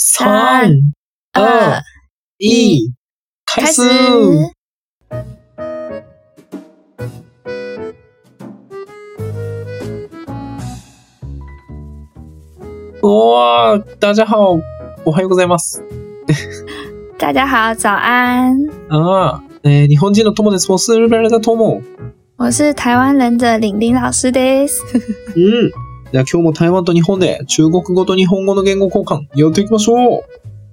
3、2、開始。哇，大家好，おはようございます。大家好，早安。啊，日本人の友です。我是日本人的トモ。我是台湾人的玲玲老师です。嗯。じゃあ今日も台湾と日本で中国語と日本語の言語交換やっていきましょう。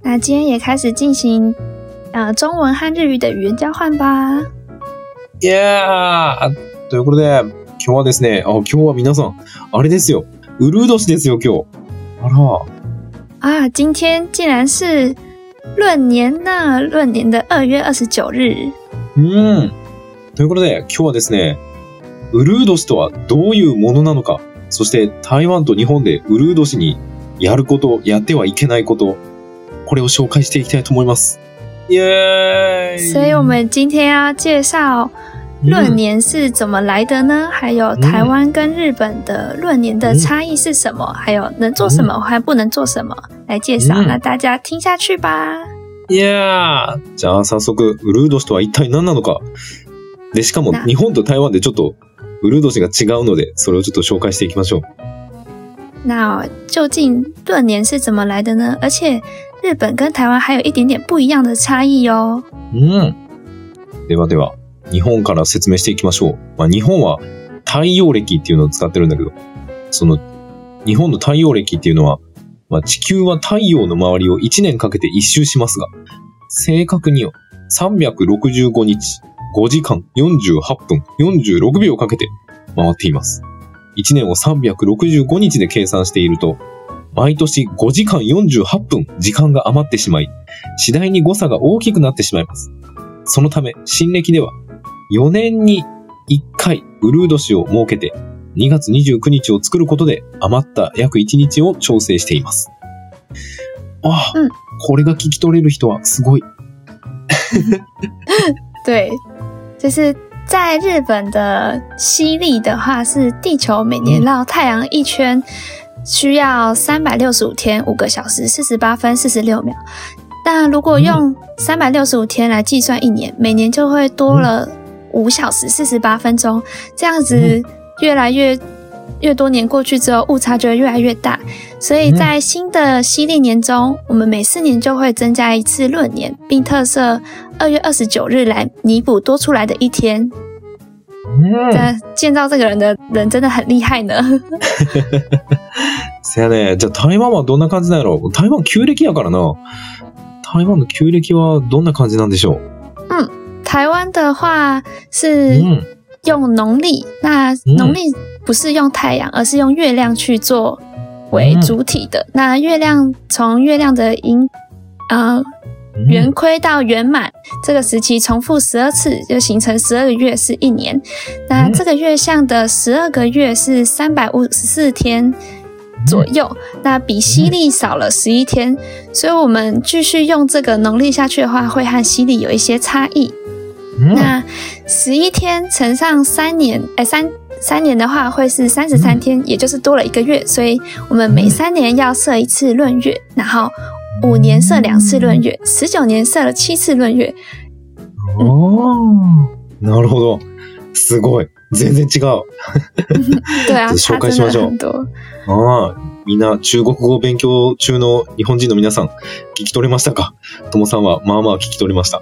那今天也开始进行中文和日语的语言交换吧。いやー、ということで今日はですね、今日は皆さんあれですよ、うるう年ですよ今日。あら。今天竟然是闰年的2月29日。うん。ということで今日はですね、うるう年とはどういうものなのか。そして台湾と日本でうるう年にやること、やってはいけないこと、これを紹介していきたいと思います。イエーイ！所以我们今天要介绍闰年是怎么来的呢？还有台湾跟日本的闰年的差异是什么？还有能做什么还不能做什么？来介绍，那大家听下去吧。Yeah！じゃあ早速うるう年とは一体何なのか。でしかも日本と台湾でちょっとうるう年が違うので、それをちょっと紹介していきましょう。那究竟闰年是怎么来的呢？而且日本跟台湾还有一点点不一样的差异哦。嗯。ではでは日本から説明していきましょう。まあ、日本は太陽暦っていうのを使ってるんだけど、その日本の太陽暦っていうのは、まあ、地球は太陽の周りを1年かけて一周しますが、正確には365日。5時間48分46秒かけて回っています。1年を365日で計算していると、毎年5時間48分時間が余ってしまい、次第に誤差が大きくなってしまいます。そのため、新暦では4年に1回うるう年を設けて、2月29日を作ることで余った約1日を調整しています。ああ、これが聞き取れる人はすごい。对。就是在日本的西历的话，是地球每年绕太阳一圈需要365天5个小时48分46秒。那如果用365天来计算一年，每年就会多了5小时48分钟。这样子越多年过去之后，误差就会越来越大。所以在新的西历年中，我们每四年就会增加一次闰年，并特设2月29日来弥补多出来的一天。嗯，建造这个人的人真的很厉害呢。せやね。じゃあ台湾はどんな感じなんやろ？台湾旧暦やからな。台湾の旧暦はどんな感じなんでしょう？嗯，台湾的话是用农历，那农历不是用太阳，而是用月亮去做为主体的。那月亮从月亮的圆亏到圆满这个时期重复12次，就形成12个月是一年。那这个月相的12个月是354天左右，那比西历少了11天，所以我们继续用这个农历下去的话，会和西历有一些差异。那11天乘上3年的话会是33天，也就是多了一个月，所以我们每3年要设一次闰月，然后5年设2次闰月，19年设了7次闰月。哦，なるほど。すごい。全然違う。对啊，紹介しましょう。ああ、みんな中国語勉強中の日本人の皆さん聞き取れましたか？ともさんはまあまあ聞き取れました。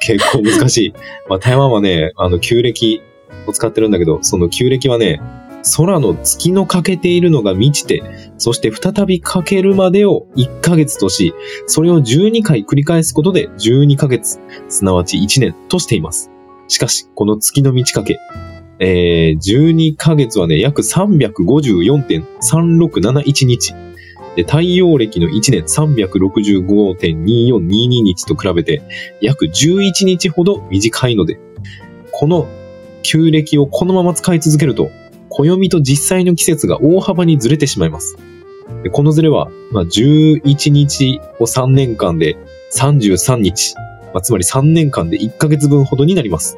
結構難しい。まあ台湾はね、旧暦を使ってるんだけど、その旧暦はね、空の月の欠けているのが満ちて、そして再び欠けるまでを1ヶ月とし、それを12回繰り返すことで12ヶ月、すなわち1年としています。しかし、この月の満ち欠け、12ヶ月はね、約 354.3671 日。で、太陽暦の1年 365.2422 日と比べて、約11日ほど短いので、この旧暦をこのまま使い続けると、暦と実際の季節が大幅にずれてしまいます。で、このずれは、まあ、11日を3年間で33日、まあ、つまり3年間で1ヶ月分ほどになります。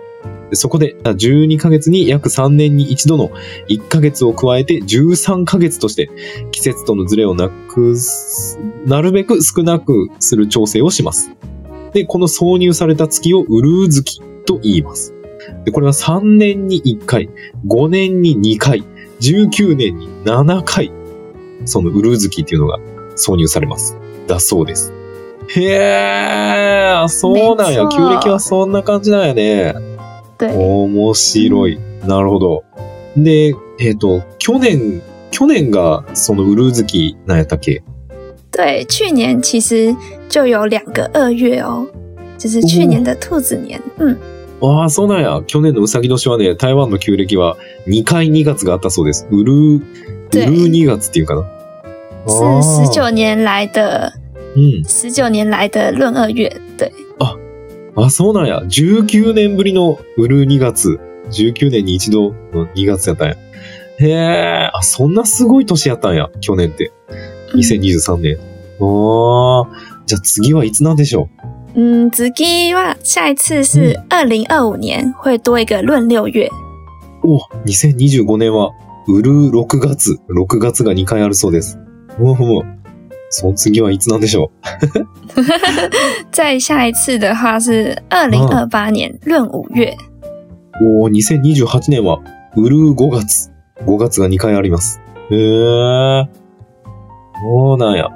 そこで12ヶ月に約3年に一度の1ヶ月を加えて13ヶ月として季節とのズレをなるべく少なくする調整をします。で、この挿入された月をうるう月と言います。で、これは3年に1回、5年に2回、19年に7回、そのうるう月っていうのが挿入されます。だそうです。へー、そうなんや。旧暦はそんな感じなんやね。面白い。なるほど。で、去年がそのうるう月なんやったっけ？对，去年其实就有2个2月哦，就是去年的兔子年。嗯。ああ、そうなんや。去年のうさぎ年はね、台湾の旧暦は2回2月があったそうです。うるう2月っていうかな。是19年来的闰2月。对。あ、そうなんや。19年ぶりのうるう2月。19年に一度の2月やったんや。へえ、あ、そんなすごい年やったんや。去年って。2023年。おー。じゃあ次はいつなんでしょう？嗯，次は下一次是2025年，会多一个闰6月。お、2025年はうるう6月、6月が2回あるそうです。おお、その次はいつなんでしょう？再下一次的话是2028年闰5月。お、2028年はうるう5月、5月が2回あります。へえ、そうなんや。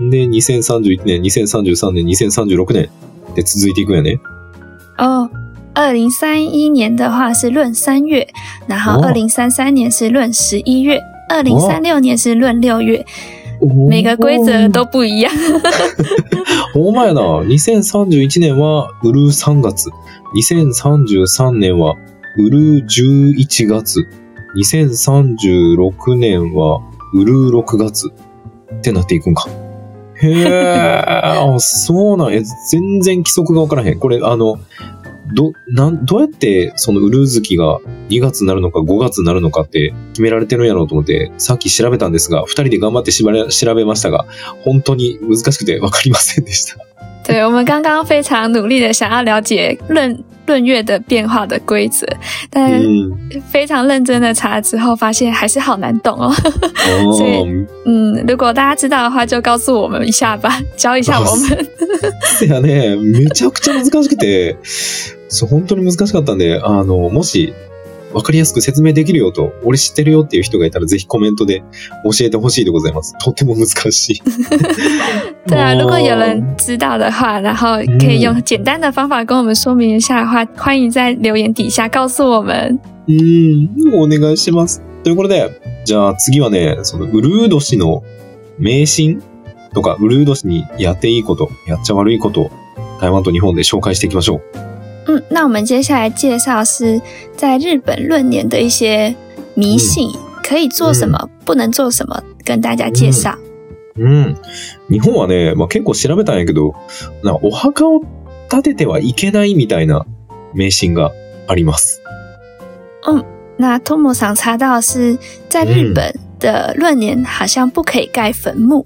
で、2031年、2033年、2036年で続いていくんやね。哦，2031年的话是闰3月，然后2033年是闰11月，2036年是闰6月。每个规则都不一样。ほんまやな。2031年はうるう3月、2033年はうるう11月、2036年はうるう6月ってなっていくんか。へえ、そうなんや。全然規則が分からへん。これ、どうやってそのうるう月が2月になるのか5月になるのかって決められてるんやろうと思って、さっき調べたんですが、2人で頑張って調べましたが、本当に難しくて分かりませんでした。对，我们刚刚非常努力的想要了解闰月的变化的规则，但非常认真的查之后，发现还是好难懂哦。所以，如果大家知道的话，就告诉我们一下吧，教一下我们。いやね、めちゃくちゃ難しくて、本当に難しかったんで、もしわかりやすく説明できるよと、俺知ってるよっていう人がいたら、ぜひコメントで教えてほしいでございます。とても難しい。对啊，如果有人知道的话，然后可以用简单的方法跟我们说明一下的话，欢迎在留言底下告诉我们。お願いします。ということで、じゃあ次はね、そのうるう年の迷信とかうるう年にやっていいこと、やっちゃ悪いことを台湾と日本で紹介していきましょう。那我们接下来介绍是在日本闰年的一些迷信，可以做什么，不能做什么，跟大家介绍。日本はね、まあ、結構調べたんやけど、お墓を建ててはいけないみたいな迷信があります。那トモさん查到是在日本的闰年好像不可以盖坟墓。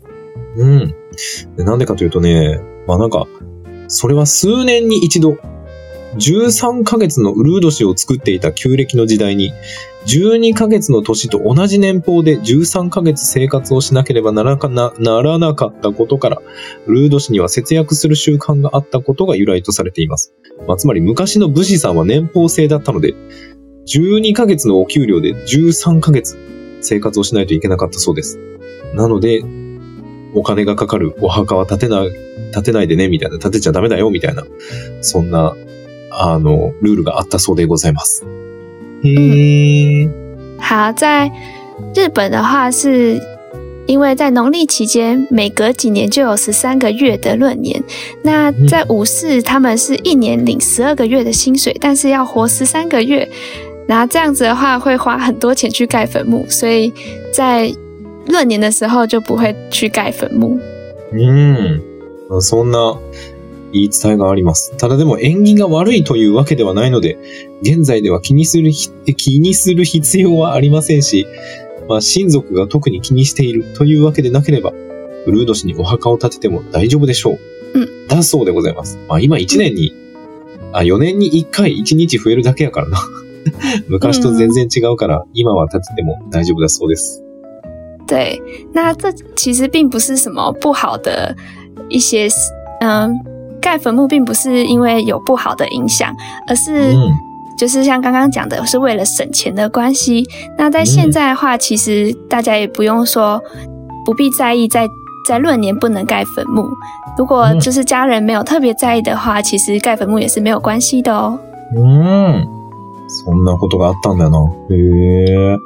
なんでかというとね、まあなんかそれは数年に一度13ヶ月のうるう年を作っていた旧暦の時代に12ヶ月の年と同じ年俸で13ヶ月生活をしなければならなかったことから、うるう年には節約する習慣があったことが由来とされています。まあ、つまり昔の武士さんは年俸制だったので、12ヶ月のお給料で13ヶ月生活をしないといけなかったそうです。なので、お金がかかるお墓は建てないでねみたいな、建てちゃダメだよみたいな、そんなルールがあったそうでございます。好，在日本的话是因为在农历期间，每隔几年就有13个月的闰年。那在武士，他们是一年领12个月的薪水，但是要活13个月。然后这样子的话，会花很多钱去盖坟墓，所以在闰年的时候就不会去盖坟墓。そんな。言い伝えがあります。ただでも縁起が悪いというわけではないので、現在では気にする必要はありませんし、まあ親族が特に気にしているというわけでなければ、うるう年にお墓を建てても大丈夫でしょう。だそうでございます。まあ今1年にあ、4年に1回1日増えるだけやからな。昔と全然違うから、今は立てても大丈夫だそうです。对，那这其实并不是什么不好的一些，盖坟墓并不是因为有不好的影响，而是就是像刚刚讲的，是为了省钱的关系。那在现在的话，其实大家也不用说，不必在意在闰年不能盖坟墓。如果就是家人没有特别在意的话，其实盖坟墓也是没有关系的哦。嗯。そんなことがあったんだよな。へえ。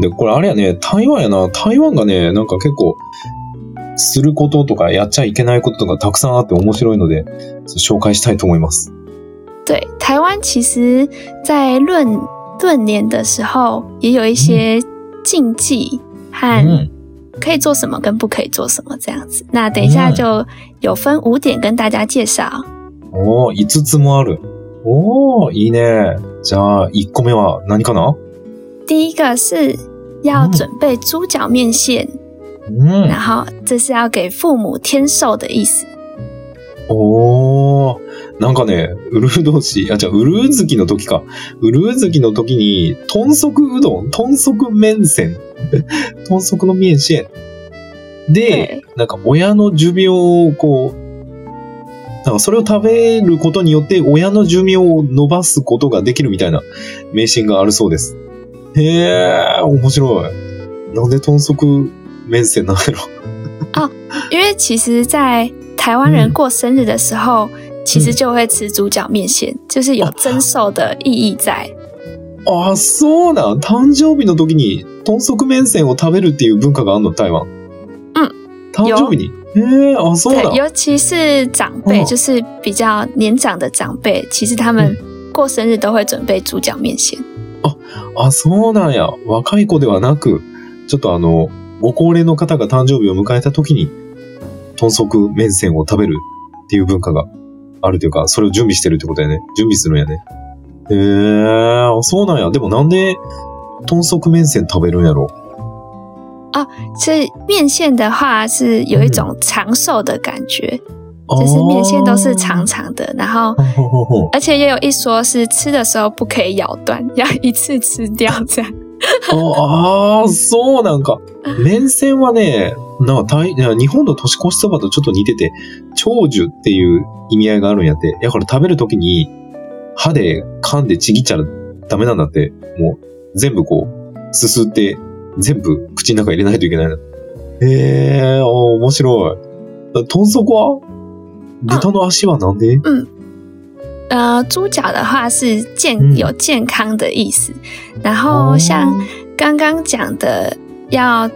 で、これあれやね、台湾やな。台湾がね、なんか結構、することとかやっちゃいけないこととかたくさんあって面白いので、紹介したいと思います。对，台湾其实在闰年的时候，也有一些禁忌和可以做什么跟不可以做什么这样子。那等一下就有分5点跟大家介绍。おー、5つもある。おー、いいね。じゃあ1個目は何かな？第一个是要准备猪脚面线，然后这是要给父母添寿的意思。おー、なんかね、ウルー同士、あ、じゃあウルー月の時か、ウルー月の時に豚足うどん、豚足麺線、豚足の面線で、なんか親の寿命をこう。なんかそれを食べることによって親の寿命を伸ばすことができるみたいな迷信があるそうです。へー、面白い。なんで豚足面線なんやろ？あ、因为其实在台湾人过生日的时候、其实就会吃猪脚面線、就是有增寿的意义在。あ、そうなん。誕生日の時に豚足面線を食べるっていう文化があるの、台湾。誕生日に。哦，そうだ。对，尤其是长辈，就是比较年长的长辈，其实他们过生日都会准备猪脚面线。あ、そうなんや。若い子ではなく、ちょっとご高齢の方が誕生日を迎えた時に豚足面線を食べるっていう文化があるというか、それを準備してるってことやね。準備するんやね。そうなんや。でもなんで豚足面線食べるんやろ？哦，所以面线的话是有一种长寿的感觉，就是面线都是长长的，然后而且也有一说是吃的时候不可以咬断，要一次吃掉这样。ああ、そうなんか。面線はね、なんか日本の年越しそばとちょっと似てて、長寿っていう意味合いがあるんやって。だから食べるときに歯で噛んでちぎっちゃダメなんだって。もう全部こうすすって。全部口の中入れないといけないな。へー、面白い。豚足は？豚の足はなんで？猪脚的话是有健康的意思。然后像刚刚讲的，要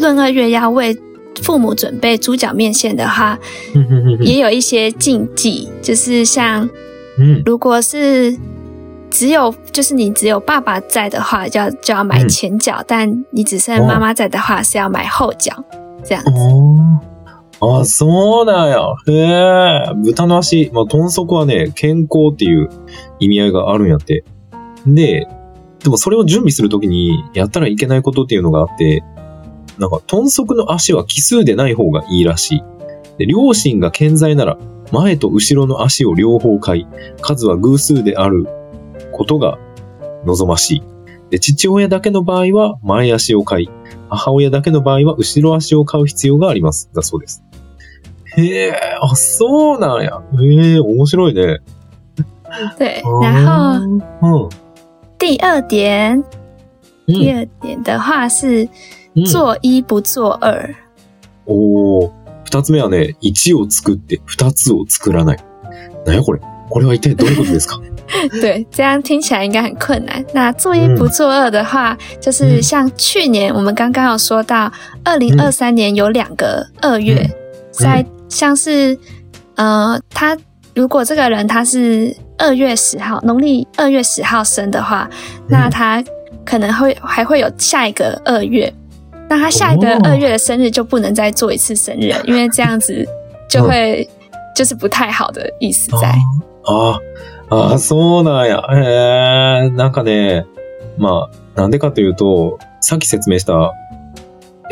闰2月要为父母准备猪脚面线的话，也有一些禁忌，就是像，如果是。就是你只有爸爸在的话就要买前脚、但你只剩妈妈在的话是要买后脚这样子。あ、そうなんや。へえ、豚の足、まあ豚足はね、健康っていう意味合いがあるんやって。でもそれを準備するときにやったらいけないことっていうのがあって、なんか豚足の足は奇数でない方がいいらしい。で、両親が健在なら前と後ろの足を両方買い、数は偶数である。ことが望ましい。で、父親だけの場合は前足を買い、母親だけの場合は後ろ足を買う必要があります。だそうです。へえ、あ、そうなんや。へえ、面白いね。对，然后，第二点的话是做一不做二。おー、2つ目はね、1を作って2つを作らない。なんやこれ？これは一体どういうことですか？对，这样听起来应该很困难。那做一不做二的话，就是像去年我们刚刚有说到，2023年有2个2月，像是他如果这个人他是2月10号，农历2月10号生的话，那他可能还会有下一个2月。那他下一个2月的生日就不能再做一次生日了，因为这样子就会就是不太好的意思在。あ、そうなんや。へえ、なんかね、まあ、なんでかというと、さっき説明した、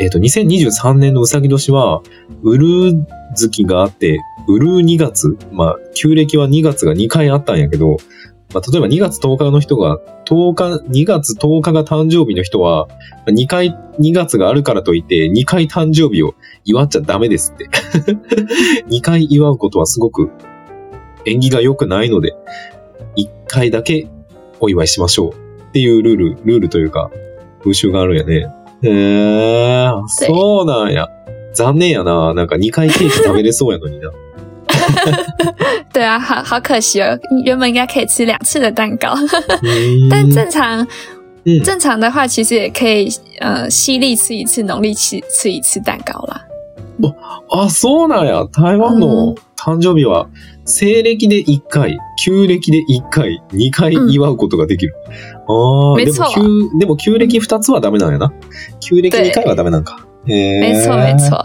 2023年のうさぎ年は、ウルー月があって、うるう2月、まあ、旧暦は2月が2回あったんやけど、まあ、例えば2月10日の人が、2月10日が誕生日の人は、2回、2月があるからといって、2回誕生日を祝っちゃダメですって。2回祝うことはすごく縁起が良くないので、1回だけお祝いしましょうっていうルールというか、風習があるんやね。へー、そうなんや。残念やな。なんか2回ケーキ食べれそうやのにな。对啊，好可惜哦，原本应该可以吃2次的蛋糕，但正常的话，其实也可以西历吃1次，农历吃1次蛋糕啦。あ、そうなんや。台湾の誕生日は西暦で1回、旧暦で1回、2回祝うことができる。ああ、でも旧暦2つはダメなんやな。旧暦2回はダメなんか。没错没错。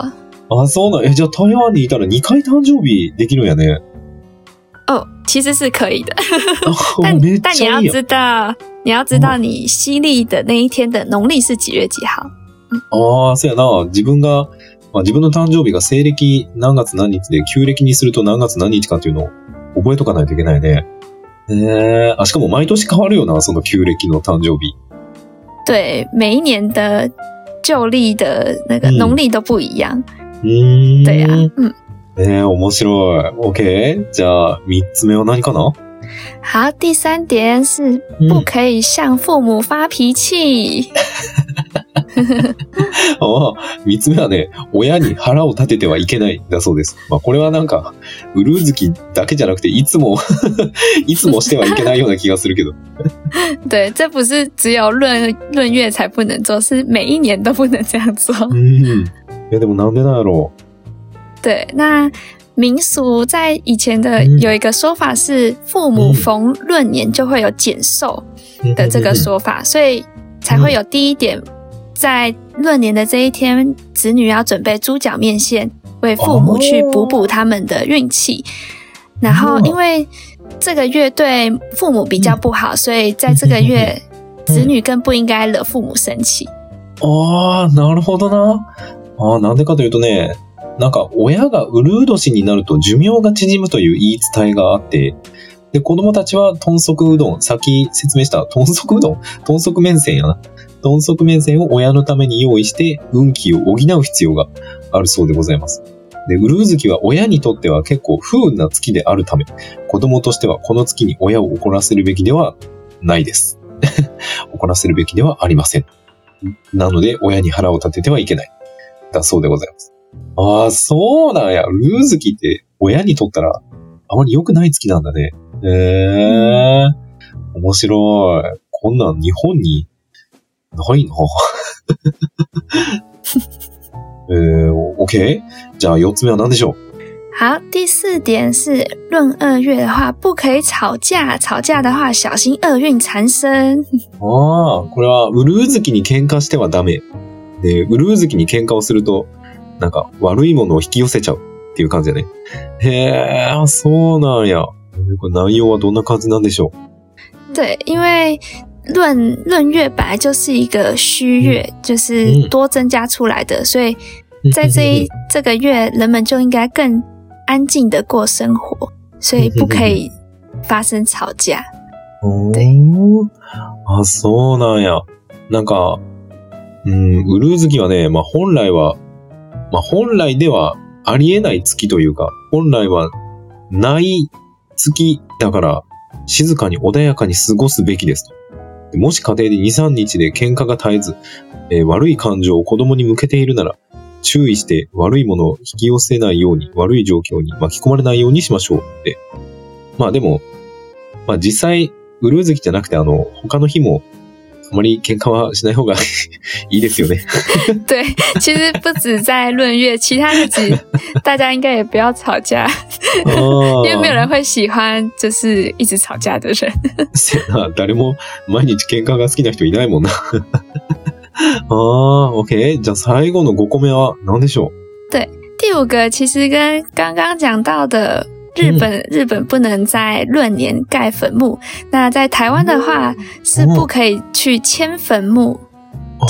あ、そうなん。じゃあ台湾にいたら2回誕生日できるんやね。哦，其实是可以的，但你要知道你西历的那一天的农历是几月几号。ああ、そうやな。自分の誕生日が西暦何月何日で旧暦にすると何月何日かっていうのを覚えとかないといけないね。あ、しかも毎年変わるよな、その旧暦の誕生日。对，每一年的旧历的那个农历都不一样。对啊，面白い。 OK， じゃあ3つ目は何かな。好，第3点是不可以向父母发脾气。あ、3つ目はね、親に腹を立ててはいけないだそうです。まあ、これはなんかうるう月だけじゃなくていつもしてはいけないような気がするけど。对，这不是只有闰月才不能做，是每一年都不能这样做。嗯，いやでもなんでなんやろう。对，那民俗在以前的有一个说法是，父母逢闰年就会有减寿的这个说法，所以才会有第一点。在闰年的这一天，子女要准备猪脚面线，为父母去补补他们的运气。然后，因为这个月对父母比较不好，所以在这个月，子女更不应该惹父母生气。ああ、なるほどな。ああ、なんでかというとね、なんか親がうるう年になると寿命が縮むという言い伝えがあって。で、子供たちは豚足うどん、さっき説明した豚足うどん、豚足麺線やな。豚足麺線を親のために用意して運気を補う必要があるそうでございます。で、うるう月は親にとっては結構不運な月であるため、子供としてはこの月に親を怒らせるべきではないです。怒らせるべきではありません。なので親に腹を立ててはいけない。だそうでございます。ああ、そうなんや。うるう月って親にとったらあまり良くない月なんだね。面白い。こんなん日本にないな。OK。じゃあ4つ目は何でしょう。好，第4点是闰二月的话不可以吵架，吵架的话小心厄运缠身。ああ、これはうるう月に喧嘩してはダメ。で、うるう月に喧嘩をするとなんか悪いものを引き寄せちゃうっていう感じだね。へえ、そうなんや。これ内容はどんな感じなんでしょう。对，因为闰月本来就是一个虚月，就是多增加出来的，所以在这个月，人们就应该更安静的过生活，所以不可以发生吵架。对。あ、そうなんや。なんか、うるう月はね、まあ本来ではありえない月というか、本来はない月だから静かに穏やかに過ごすべきですと。もし家庭で 2,3 日で喧嘩が絶えず、悪い感情を子供に向けているなら注意して悪いものを引き寄せないように、悪い状況に巻き込まれないようにしましょうって。まあでも、まあ実際うるう月じゃなくて他の日もあまり喧嘩はしない方がいいですよね。对，其实不止在闰月，其他日子大家应该也不要吵架，因为没有人会喜欢就是一直吵架的人。せな、誰も毎日喧嘩が好きな人いないもんな。あ、OK。じゃあ最後の5個目は何でしょう。对，第5个其实跟刚刚讲到的日本不能在闰年盖坟墓，那在台湾的话是不可以去迁坟墓，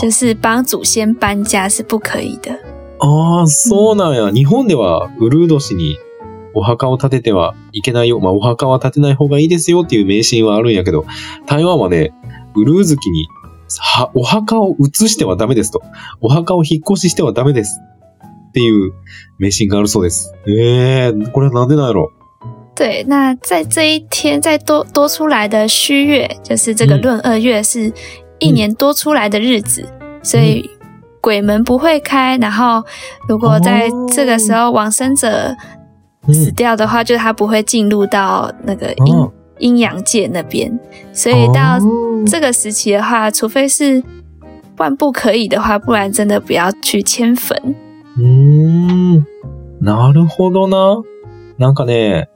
就是帮祖先搬家是不可以的。ああ、そうなんや。日本ではウルード氏にお墓を建ててはいけないよ。まあお墓は建てない方がいいですよっていう迷信はあるんやけど、台湾はね、ウルーズキにお墓を移してはダメですと。お墓を引っ越ししてはダメですっていう迷信があるそうです。これはなんでなんやろ。对，那在这一天，在多出来的虚月，就是这个闰二月，是一年多出来的日子，所以鬼门不会开。然后，如果在这个时候往生者死掉的话，就他不会进入到那个阴阳界那边。所以到这个时期的话，除非是万不可以的话，不然真的不要去迁坟。嗯，なるほどな。なんかね。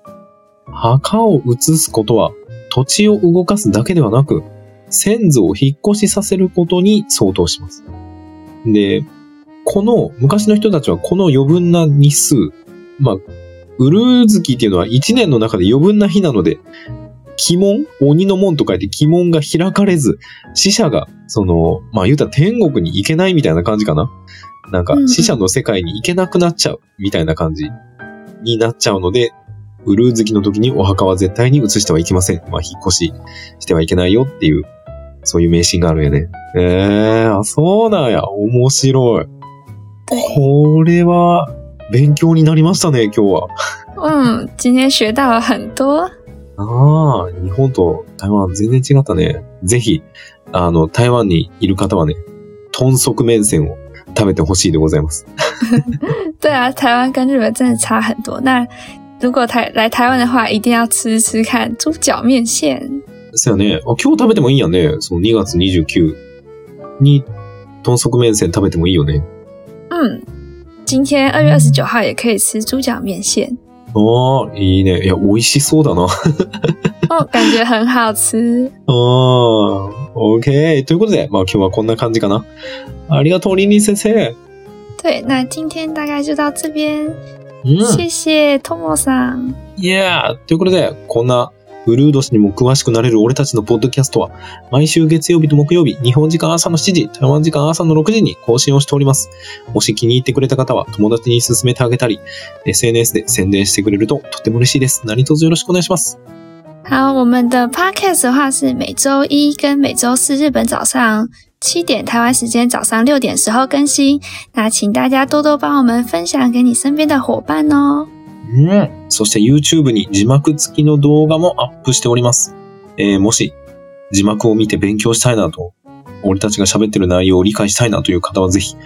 墓を移すことは土地を動かすだけではなく先祖を引っ越しさせることに相当します。で、この昔の人たちはこの余分な日数、まあウルーズキっていうのは1年の中で余分な日なので、鬼門、鬼の門と書いて鬼門が開かれず、死者がそのまあ言うたら天国に行けないみたいな感じかな。なんか死者の世界に行けなくなっちゃうみたいな感じになっちゃうので、ウルーズキの時にお墓は絶対に移してはいけません。まあ、引っ越ししてはいけないよっていう、そういう迷信があるよね。そうなんや。面白い。これは、勉強になりましたね、今日は。うん、今天学到了很多。ああ、日本と台湾全然違ったね。ぜひ、台湾にいる方はね、豚足麺線を食べてほしいでございます。对啊、台湾跟日本真的差很多。那如果来台湾的话一定要吃吃看猪脚面线。そうやね。今日食べてもいいやね。その2月29に豚足面線食べてもいいよね。うん。今天2月29号也可以吃猪脚面線。哦、いいね。いや、美味しそうだな。哦、感觉很好吃。哦、OK。ということで、まあ今日はこんな感じかな。ありがとう、林林先生。对、那今天大概就到这边。谢谢トモさん。いやー、ということで、こんなウルード氏にも詳しくなれる俺たちのポッドキャストは毎週月曜日と木曜日、日本時間朝の7時、台湾時間朝の6時に更新をしております。もし気に入ってくれた方は友達に勧めてあげたり SNS で宣伝してくれるととても嬉しいです。何卒よろしくお願いします。好，我们的 podcast 的话是每周一跟每周四日本早上7点，台湾时间早上6点时候更新。那请大家多多帮我们分享给你身边的伙伴哦。嗯，そして YouTube に字幕付きの動画もアップしております。もし字幕を見て勉強したいなと、俺たちが喋ってる内容を理解したいなという方はぜひ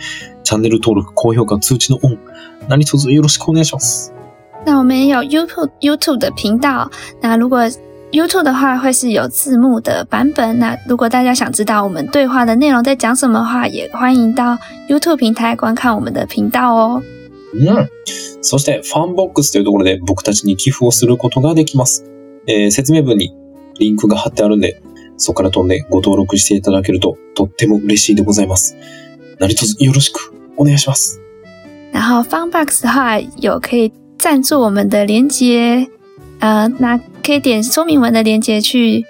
チャンネル登録、高評価、通知のオン、何卒よろしくお願いします。那我们也有 YouTube 的频道。那如果YouTube 的话会是有字幕的版本，那如果大家想知道我们对话的内容在讲什么的话，也欢迎到 YouTube 平台观看我们的频道哦。嗯，そしてFANBOXというところで僕たちに寄付をすることができます。説明文にリンクが貼ってあるんで、そこから飛んでご登録していただけるととっても嬉しいでございます。何卒よろしくお願いします。然后FANBOX的话有可以赞助我们的连结。那可以点说明文的链接去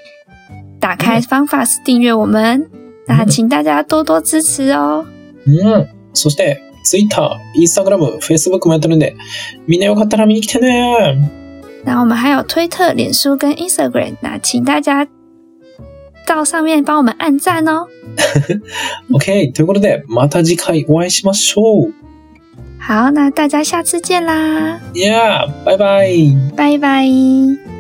打开FANBOX订阅我们。那请大家多多支持哦。嗯，そしてTwitter、Instagram、Facebook もやってるんで、みんなよかったら見に来てね。那我们还有推特、脸书跟 Instagram， 那请大家到上面帮我们按赞哦。OK， ということでまた次回お会いしましょう。好，那大家下次见啦。Yeah， 拜拜。拜拜。